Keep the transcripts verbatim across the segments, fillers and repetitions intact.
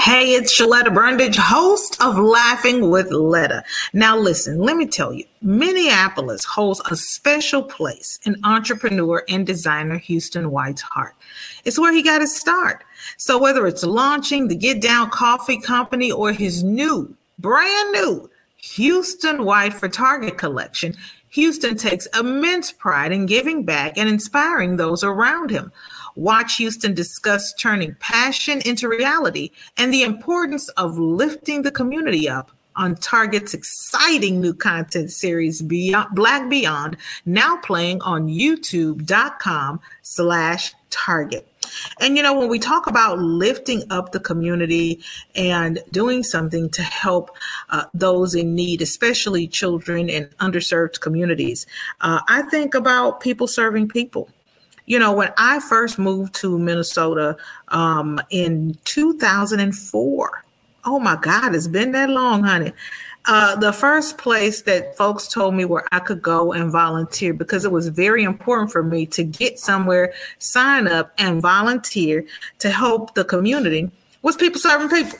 Hey, it's Shaletta Brundage, host of Laughing With Letta. Now listen, let me tell you, Minneapolis holds a special place in entrepreneur and designer Houston White's heart. It's where he got his start. So whether it's launching the Get Down Coffee Company or his new, brand new Houston White for Target collection, Houston takes immense pride in giving back and inspiring those around him. Watch Houston discuss turning passion into reality and the importance of lifting the community up on Target's exciting new content series, Beyond, Black Beyond, now playing on youtube.com slash Target. And, you know, when we talk about lifting up the community and doing something to help uh, those in need, especially children in underserved communities, uh, I think about People Serving People. You know, when I first moved to Minnesota um, in two thousand four, oh my God, it's been that long, honey. Uh, the first place that folks told me where I could go and volunteer, because it was very important for me to get somewhere, sign up and volunteer to help the community, was People Serving People.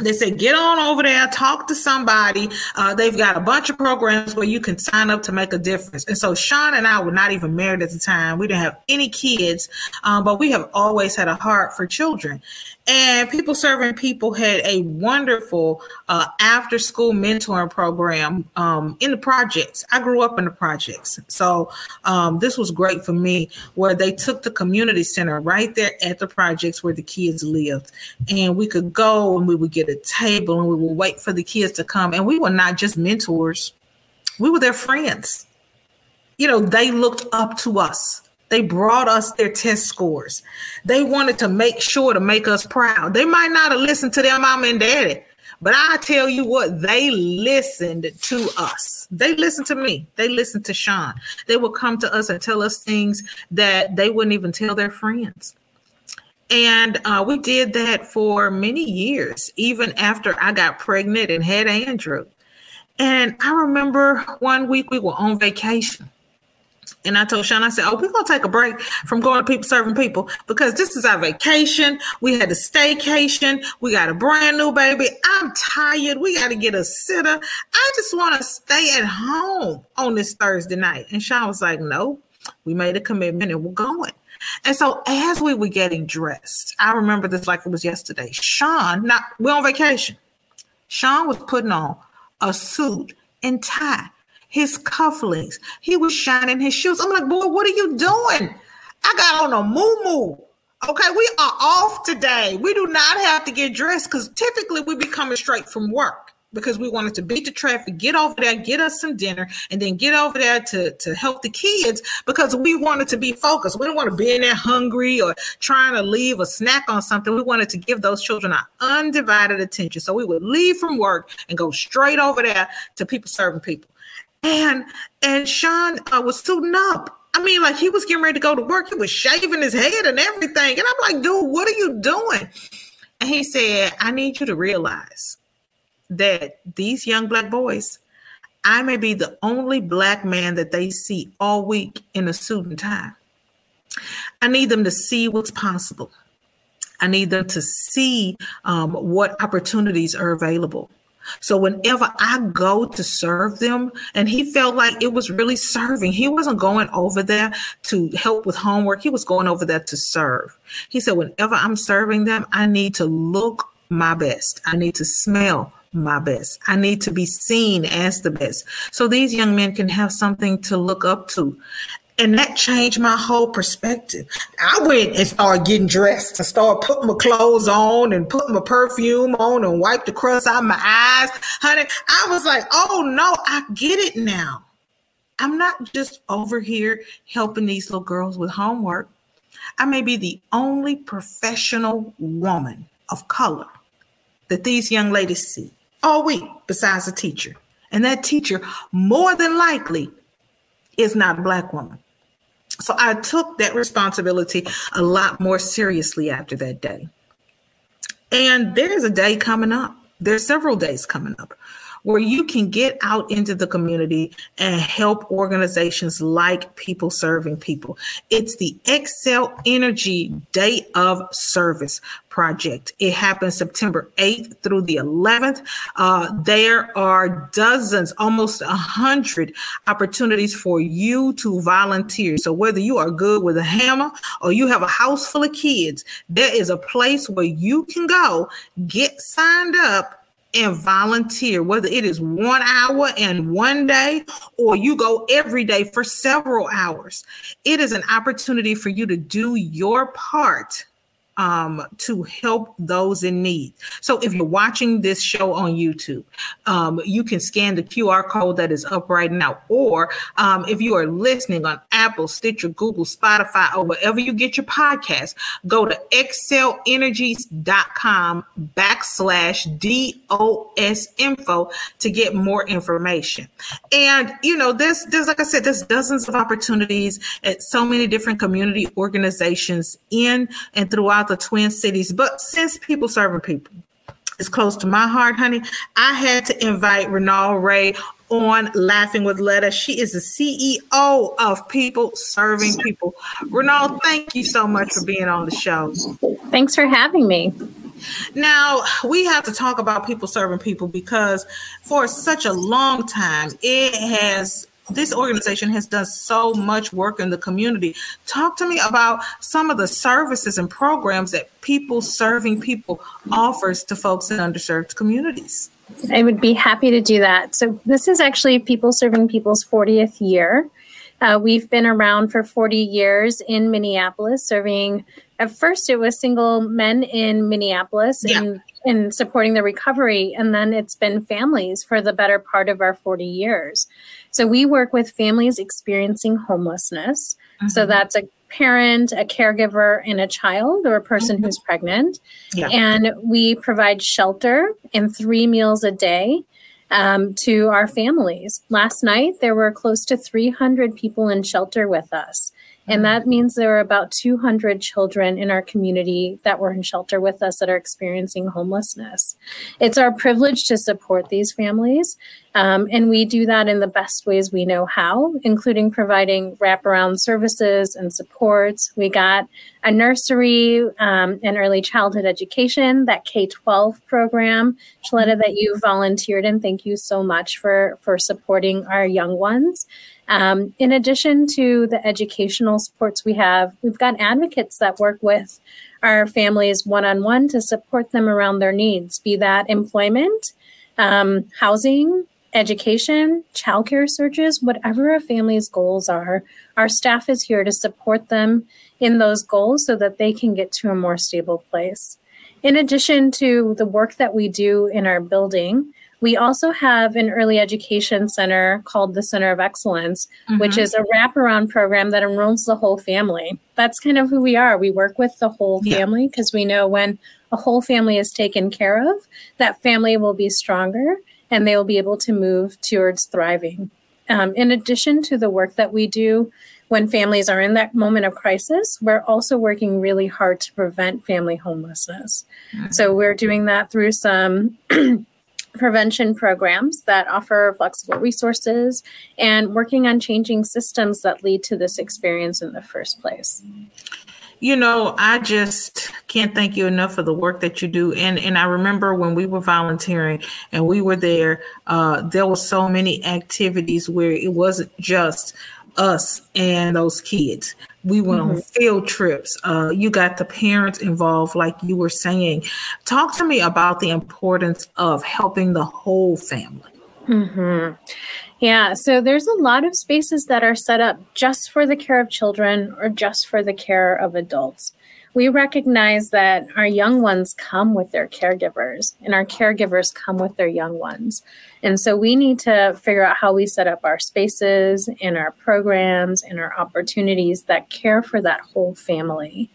They said, get on over there, talk to somebody. Uh, they've got a bunch of programs where you can sign up to make a difference. And so Sean and I were not even married at the time. We didn't have any kids, um, but we have always had a heart for children. And People Serving People had a wonderful uh, after-school mentoring program um, in the projects. I grew up in the projects. So um, this was great for me, where they took the community center right there at the projects where the kids lived. And we could go and we would get a table and we would wait for the kids to come. And we were not just mentors. We were their friends. You know, they looked up to us. They brought us their test scores. They wanted to make sure to make us proud. They might not have listened to their mama and daddy, but I tell you what, they listened to us. They listened to me. They listened to Sean. They would come to us and tell us things that they wouldn't even tell their friends. And uh, we did that for many years, even after I got pregnant and had Andrew. And I remember one week we were on vacation. And I told Sean, I said, oh, we're going to take a break from going to People Serving People because this is our vacation. We had a staycation. We got a brand new baby. I'm tired. We got to get a sitter. I just want to stay at home on this Thursday night. And Sean was like, no, we made a commitment and we're going. And so as we were getting dressed, I remember this like it was yesterday. Sean, not, we're on vacation. Sean was putting on a suit and tie. His cufflinks. He was shining his shoes. I'm like, boy, what are you doing? I got on a muumuu. Okay, we are off today. We do not have to get dressed because typically we be coming straight from work because we wanted to beat the traffic, get over there, get us some dinner, and then get over there to, to help the kids because we wanted to be focused. We didn't want to be in there hungry or trying to leave a snack on something. We wanted to give those children our undivided attention. So we would leave from work and go straight over there to People Serving People. And and Sean uh, was suiting up. I mean, like he was getting ready to go to work. He was shaving his head and everything. And I'm like, dude, what are you doing? And he said, I need you to realize that these young black boys, I may be the only black man that they see all week in a suit and tie. I need them to see what's possible. I need them to see um, what opportunities are available. So whenever I go to serve them, and he felt like it was really serving. He wasn't going over there to help with homework. He was going over there to serve. He said, whenever I'm serving them, I need to look my best. I need to smell my best. I need to be seen as the best. So these young men can have something to look up to. And that changed my whole perspective. I went and started getting dressed. I started putting my clothes on and putting my perfume on and wiped the crust out of my eyes. Honey, I was like, oh, no, I get it now. I'm not just over here helping these little girls with homework. I may be the only professional woman of color that these young ladies see all week besides the teacher. And that teacher more than likely is not Black woman. So I took that responsibility a lot more seriously after that day. And there's a day coming up. There's several days coming up where you can get out into the community and help organizations like People Serving People. It's the Xcel Energy Day of Service project. It happens September eighth through the eleventh. Uh, there are dozens, almost a hundred opportunities for you to volunteer. So whether you are good with a hammer or you have a house full of kids, there is a place where you can go, get signed up, and volunteer, whether it is one hour and one day, or you go every day for several hours. It is an opportunity for you to do your part um, to help those in need. So if you're watching this show on YouTube, um, you can scan the Q R code that is up right now. Or um, if you are listening on Apple, Stitcher, Google, Spotify, or wherever you get your podcast, go to xcelenergies.com backslash DOS info to get more information. And, you know, there's, there's, like I said, there's dozens of opportunities at so many different community organizations in and throughout the Twin Cities. But since People Serving People is close to my heart, honey, I had to invite Renal Ray on Laughing With Letta. She is the C E O of People Serving People. Renal, thank you so much for being on the show. Thanks for having me. Now, we have to talk about People Serving People because for such a long time, it has this organization has done so much work in the community. Talk to me about some of the services and programs that People Serving People offers to folks in underserved communities. I would be happy to do that. So this is actually People Serving People's fortieth year. Uh, we've been around for forty years in Minneapolis, serving, at first it was single men in Minneapolis yeah. and, and supporting the recovery. And then it's been families for the better part of our forty years. So we work with families experiencing homelessness. Mm-hmm. So that's a parent, a caregiver, and a child or a person mm-hmm. who's pregnant. Yeah. And we provide shelter and three meals a day um, to our families. Last night, there were close to three hundred people in shelter with us. And that means there are about two hundred children in our community that were in shelter with us that are experiencing homelessness. It's our privilege to support these families. Um, and we do that in the best ways we know how, including providing wraparound services and supports. We got a nursery um, and early childhood education, that K twelve program, Shaletta, that you volunteered in. Thank you so much for, for supporting our young ones. Um, in addition to the educational supports we have, we've got advocates that work with our families one-on-one to support them around their needs, be that employment, um, housing, education, childcare searches, whatever a family's goals are. Our staff is here to support them in those goals so that they can get to a more stable place. In addition to the work that we do in our building, we also have an early education center called the Center of Excellence, mm-hmm. which is a wraparound program that enrolls the whole family. That's kind of who we are. We work with the whole yeah. family because we know when a whole family is taken care of, that family will be stronger and they will be able to move towards thriving. Um, in addition to the work that we do when families are in that moment of crisis, we're also working really hard to prevent family homelessness. Mm-hmm. So we're doing that through some prevention programs that offer flexible resources and working on changing systems that lead to this experience in the first place. You know, I just can't thank you enough for the work that you do. And and I remember when we were volunteering and we were there, uh, there were so many activities where it wasn't just us and those kids. We went mm-hmm. on field trips. Uh, you got the parents involved, like you were saying. Talk to me about the importance of helping the whole family. Mm-hmm. Yeah, so there's a lot of spaces that are set up just for the care of children or just for the care of adults. We recognize that our young ones come with their caregivers and our caregivers come with their young ones. And so we need to figure out how we set up our spaces and our programs and our opportunities that care for that whole family,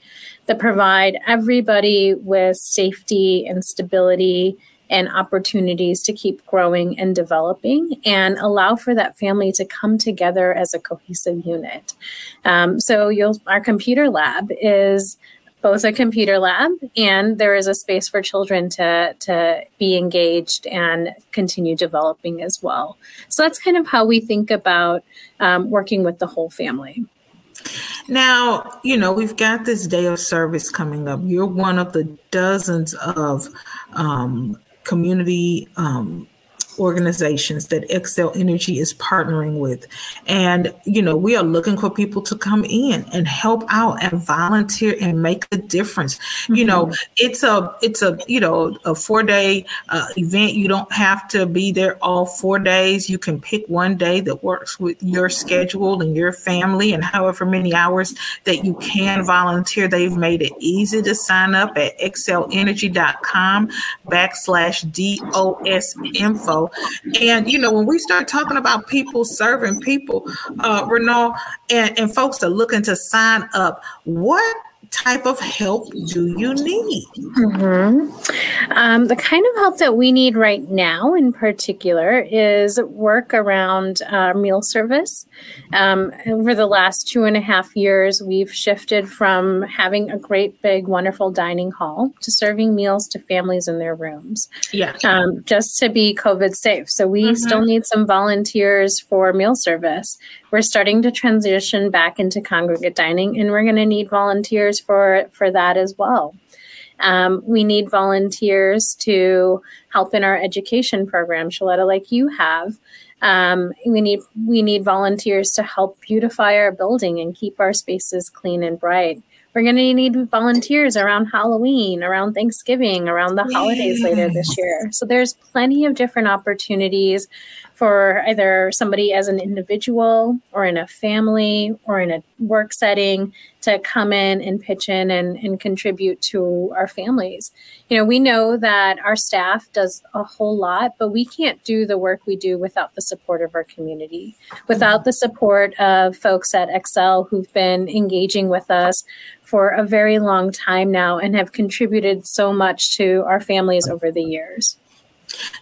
that provide everybody with safety and stability and opportunities to keep growing and developing, and allow for that family to come together as a cohesive unit. Um, so you'll, our computer lab is both a computer lab, and there is a space for children to, to be engaged and continue developing as well. So that's kind of how we think about um, working with the whole family. Now, you know, we've got this day of service coming up. You're one of the dozens of um, community um, organizations that Xcel Energy is partnering with. And, you know, we are looking for people to come in and help out and volunteer and make a difference. Mm-hmm. You know, it's a, it's a, you know, a four day uh, event. You don't have to be there all four days. You can pick one day that works with your schedule and your family, and however many hours that you can volunteer. They've made it easy to sign up at xcelenergy.com backslash DOS info. And, you know, when we start talking about people serving people, uh, Renal, and, and folks are looking to sign up, what type of help do you need? Mm-hmm. Um, the kind of help that we need right now in particular is work around uh, meal service. Um, over the last two and a half years, we've shifted from having a great, big, wonderful dining hall to serving meals to families in their rooms. Yeah. Um, just to be COVID safe. So we mm-hmm. still need some volunteers for meal service. We're starting to transition back into congregate dining, and we're going to need volunteers for, for that as well. Um, we need volunteers to help in our education program, Shaletta, like you have. Um, we need we need volunteers to help beautify our building and keep our spaces clean and bright. We're going to need volunteers around Halloween, around Thanksgiving, around the holidays later this year. So there's plenty of different opportunities for either somebody as an individual or in a family or in a work setting to come in and pitch in and, and contribute to our families. You know, we know that our staff does a whole lot, but we can't do the work we do without the support of our community, without the support of folks at Xcel who've been engaging with us for a very long time now and have contributed so much to our families over the years.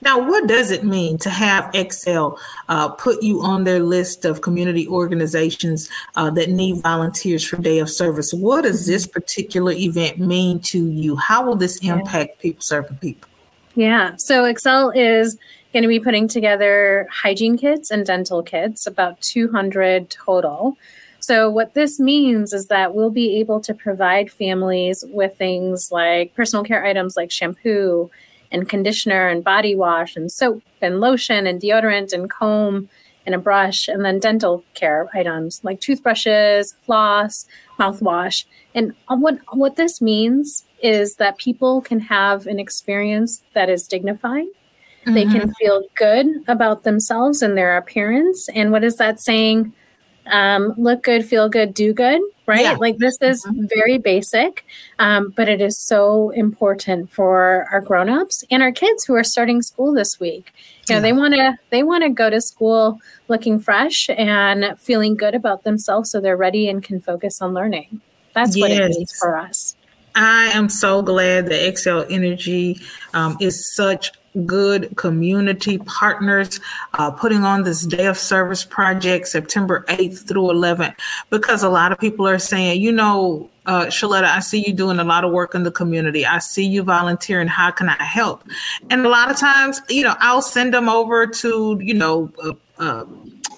Now, what does it mean to have Xcel uh, put you on their list of community organizations uh, that need volunteers for Day of Service? What does this particular event mean to you? How will this impact people serving people? Yeah, so Xcel is going to be putting together hygiene kits and dental kits, about two hundred total. So what this means is that we'll be able to provide families with things like personal care items like shampoo and conditioner and body wash and soap and lotion and deodorant and comb and a brush, and then dental care items like toothbrushes, floss, mouthwash. And what what this means is that people can have an experience that is dignifying. Mm-hmm. They can feel good about themselves and their appearance. And what is that saying? Um, look good, feel good, do good, right? Yeah. Like this is very basic, um, but it is so important for our grownups and our kids who are starting school this week. You know, yeah. they want to they want to go to school looking fresh and feeling good about themselves, so they're ready and can focus on learning. That's yes. what it means for us. I am so glad that Xcel Energy um, is such good community partners uh, putting on this Day of Service project September eighth through eleventh, because a lot of people are saying, you know, uh, Shaletta, I see you doing a lot of work in the community. I see you volunteering. How can I help? And a lot of times, you know, I'll send them over to, you know, uh, uh,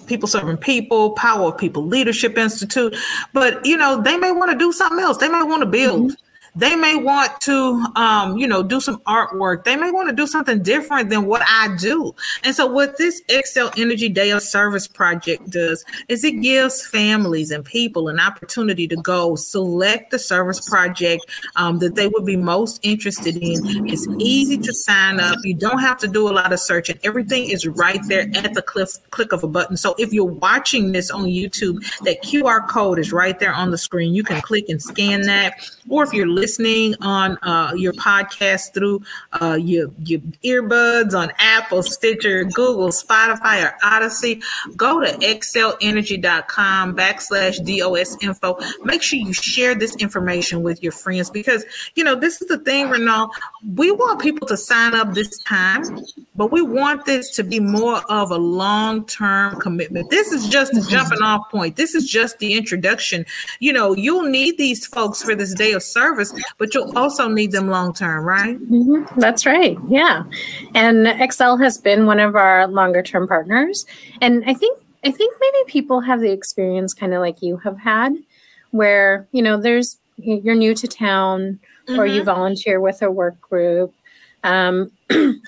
People Serving People, Power of People Leadership Institute. But, you know, they may want to do something else. They may want to build. Mm-hmm. They may want to, um, you know, do some artwork. They may want to do something different than what I do. And so what this Xcel Energy Day of Service project does is it gives families and people an opportunity to go select the service project um, that they would be most interested in. It's easy to sign up. You don't have to do a lot of searching. Everything is right there at the cliff, click of a button. So if you're watching this on YouTube, that Q R code is right there on the screen. You can click and scan that. Or if you're listening on uh, your podcast through uh, your, your earbuds on Apple, Stitcher, Google, Spotify, or Odyssey, go to xcel energy dot com backslash DOS info. Make sure you share this information with your friends because, you know, this is the thing, Renal. We want people to sign up this time, but we want this to be more of a long-term commitment. This is just the jumping off point. This is just the introduction. You know, you'll need these folks for this day of service, but you'll also need them long-term, right? Mm-hmm. That's right. Yeah. And Xcel has been one of our longer-term partners. And I think, I think maybe people have the experience kind of like you have had where, you know, there's, you're new to town, mm-hmm. or you volunteer with a work group, um,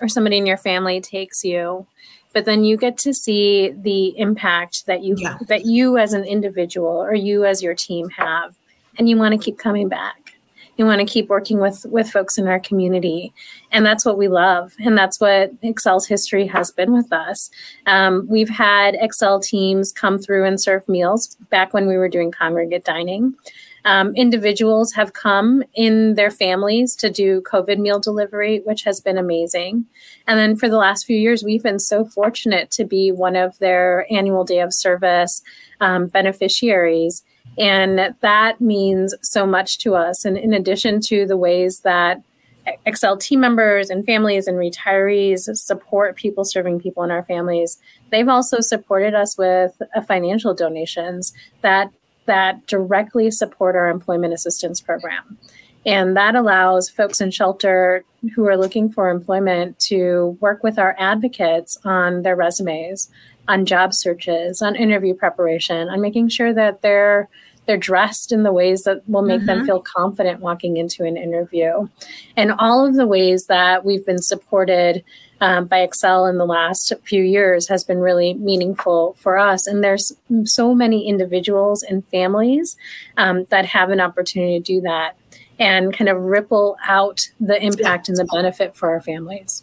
or somebody in your family takes you, but then you get to see the impact that you, yeah. that you as an individual or you as your team have, and you want to keep coming back. You want to keep working with, with folks in our community. And that's what we love. And that's what Xcel's history has been with us. Um, we've had Xcel teams come through and serve meals back when we were doing congregate dining. Um, individuals have come in their families to do COVID meal delivery, which has been amazing. And then for the last few years, we've been so fortunate to be one of their annual Day of Service um, beneficiaries. And that means so much to us. And in addition to the ways that Xcel team members and families and retirees support people serving people in our families, they've also supported us with uh, financial donations that that directly support our employment assistance program. And that allows folks in shelter who are looking for employment to work with our advocates on their resumes, on job searches, on interview preparation, on making sure that they're they're dressed in the ways that will make mm-hmm. them feel confident walking into an interview. And all of the ways that we've been supported Um, by Xcel in the last few years has been really meaningful for us. And there's so many individuals and families um, that have an opportunity to do that and kind of ripple out the impact and the benefit for our families.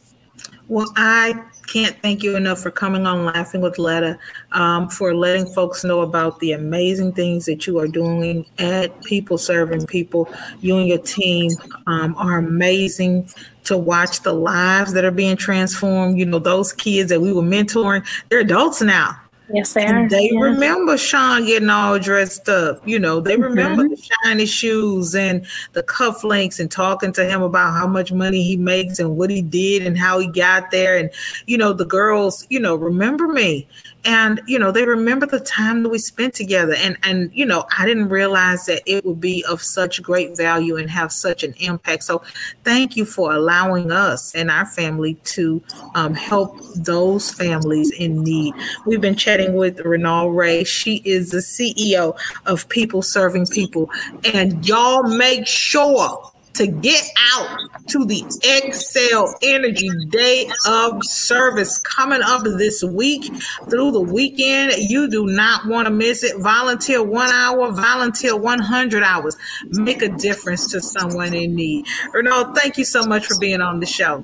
Well, I can't thank you enough for coming on Laughing with Letta, um, for letting folks know about the amazing things that you are doing at People Serving People. You and your team um, are amazing to watch the lives that are being transformed. You know, those kids that we were mentoring, they're adults now. Yes, they and are. They yeah. remember Sean getting all dressed up. You know, they remember mm-hmm. the shiny shoes and the cufflinks and talking to him about how much money he makes and what he did and how he got there. And, you know, the girls, you know, remember me. And, you know, they remember the time that we spent together. And, and you know, I didn't realize that it would be of such great value and have such an impact. So thank you for allowing us and our family to um, help those families in need. We've been chatting with Renal Ray. She is the C E O of People Serving People. And y'all make sure to get out to the Xcel Energy Day of Service coming up this week through the weekend. You do not want to miss it. Volunteer one hour, volunteer one hundred hours. Make a difference to someone in need. Renal, thank you so much for being on the show.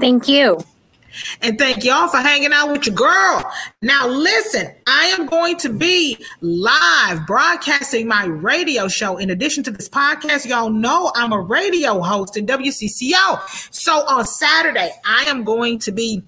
Thank you. And thank y'all for hanging out with your girl. Now, listen, I am going to be live broadcasting my radio show. In addition to this podcast, y'all know I'm a radio host at W C C O. So on Saturday, I am going to be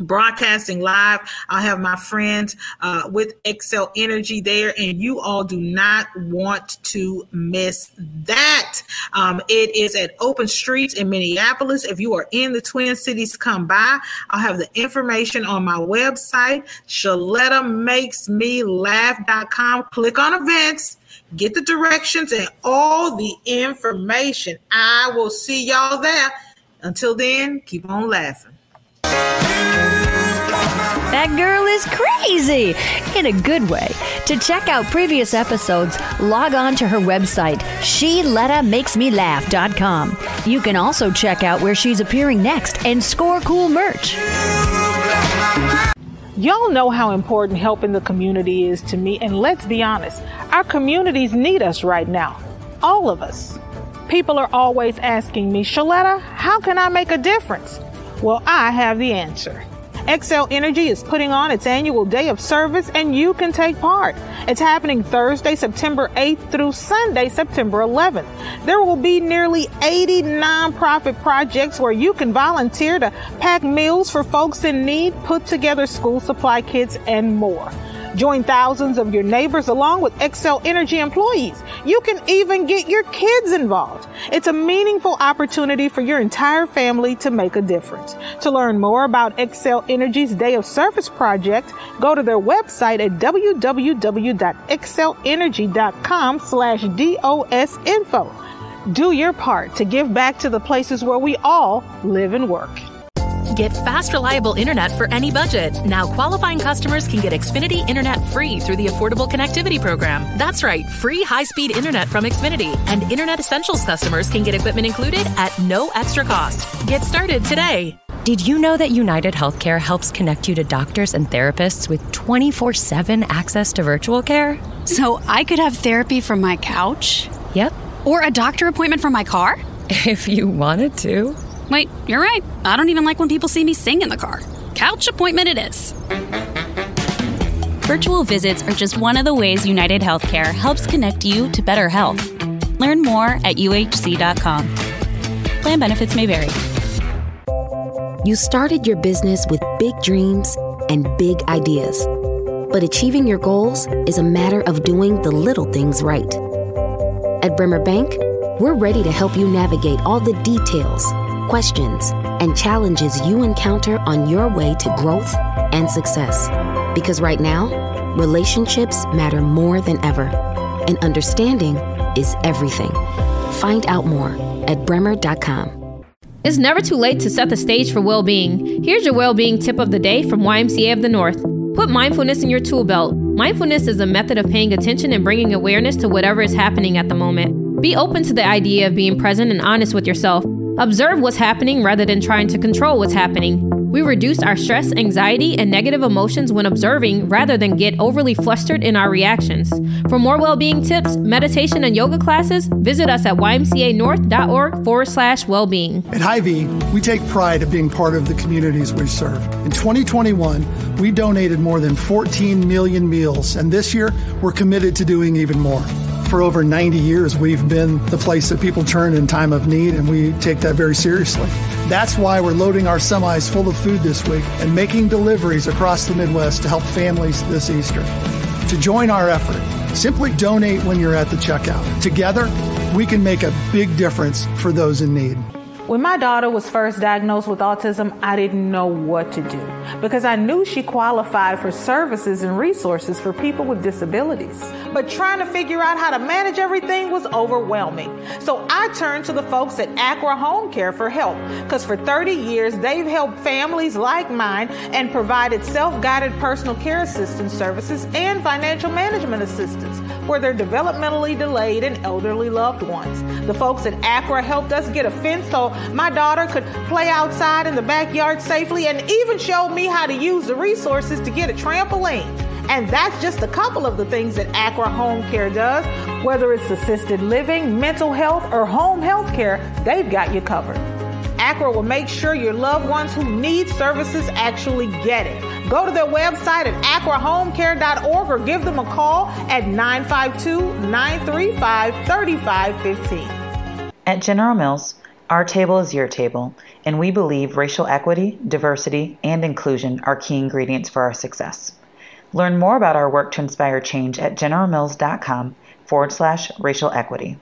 broadcasting live. I'll have my friends uh, with Xcel Energy there, and you all do not want to miss that. Um, it is at Open Streets in Minneapolis. If you are in the Twin Cities, come by. I'll have the information on my website, Shaletta makes me laugh dot com. Click on events, get the directions and all the information. I will see y'all there. Until then, keep on laughing. That girl is crazy, in a good way. To check out previous episodes, log on to her website, She Letta Makes Me Laugh dot com. You can also check out where she's appearing next and score cool merch. Y'all know how important helping the community is to me, and let's be honest, our communities need us right now. All of us. People are always asking me, Shaletta, how can I make a difference? Well, I have the answer. Xcel Energy is putting on its annual day of service, and you can take part. It's happening Thursday, September eighth through Sunday, September eleventh. There will be nearly eighty nonprofit projects where you can volunteer to pack meals for folks in need, put together school supply kits, and more. Join thousands of your neighbors along with Xcel Energy employees. You can even get your kids involved. It's a meaningful opportunity for your entire family to make a difference. To learn more about Xcel Energy's Day of Service project, go to their website at w w w dot xcel energy dot com slash D O S info. Do your part to give back to the places where we all live and work. Get fast, reliable internet for any budget. Now qualifying customers can get Xfinity internet free through the Affordable Connectivity Program. That's right, free high-speed internet from Xfinity. And Internet Essentials customers can get equipment included at no extra cost. Get started today. Did you know that United Healthcare helps connect you to doctors and therapists with twenty-four seven access to virtual care? So I could have therapy from my couch? Yep. Or a doctor appointment from my car? If you wanted to. Wait, you're right. I don't even like when people see me sing in the car. Couch appointment it is. Virtual visits are just one of the ways United Healthcare helps connect you to better health. Learn more at U H C dot com. Plan benefits may vary. You started your business with big dreams and big ideas. But achieving your goals is a matter of doing the little things right. At Bremer Bank, we're ready to help you navigate all the details, questions, and challenges you encounter on your way to growth and success. Because right now, relationships matter more than ever, and understanding is everything. Find out more at bremer dot com. It's never too late to set the stage for well-being. Here's your well-being tip of the day from Y M C A of the North. Put mindfulness in your tool belt. Mindfulness is a method of paying attention and bringing awareness to whatever is happening at the moment. Be open to the idea of being present and honest with yourself. Observe what's happening rather than trying to control what's happening. We reduce our stress, anxiety, and negative emotions when observing rather than get overly flustered in our reactions. For more well-being tips, meditation, and yoga classes, visit us at y m c a north dot org forward slash well-being. At Hy-Vee, we take pride of being part of the communities we serve. In twenty twenty-one, we donated more than fourteen million meals, and this year, we're committed to doing even more. For over ninety years, we've been the place that people turn in time of need, and we take that very seriously. That's why we're loading our semis full of food this week and making deliveries across the Midwest to help families this Easter. To join our effort, simply donate when you're at the checkout. Together, we can make a big difference for those in need. When my daughter was first diagnosed with autism, I didn't know what to do because I knew she qualified for services and resources for people with disabilities. But trying to figure out how to manage everything was overwhelming. So I turned to the folks at Accra Home Care for help, because for thirty years, they've helped families like mine and provided self-guided personal care assistance services and financial management assistance for their developmentally delayed and elderly loved ones. The folks at Accra helped us get a fence so my daughter could play outside in the backyard safely, and even showed me how to use the resources to get a trampoline. And that's just a couple of the things that Accra Home Care does. Whether it's assisted living, mental health, or home health care, they've got you covered. Accra will make sure your loved ones who need services actually get it. Go to their website at accra home care dot org or give them a call at nine five two, nine three five, three five one five. At General Mills, our table is your table, and we believe racial equity, diversity, and inclusion are key ingredients for our success. Learn more about our work to inspire change at general mills dot com forward slash racial equity.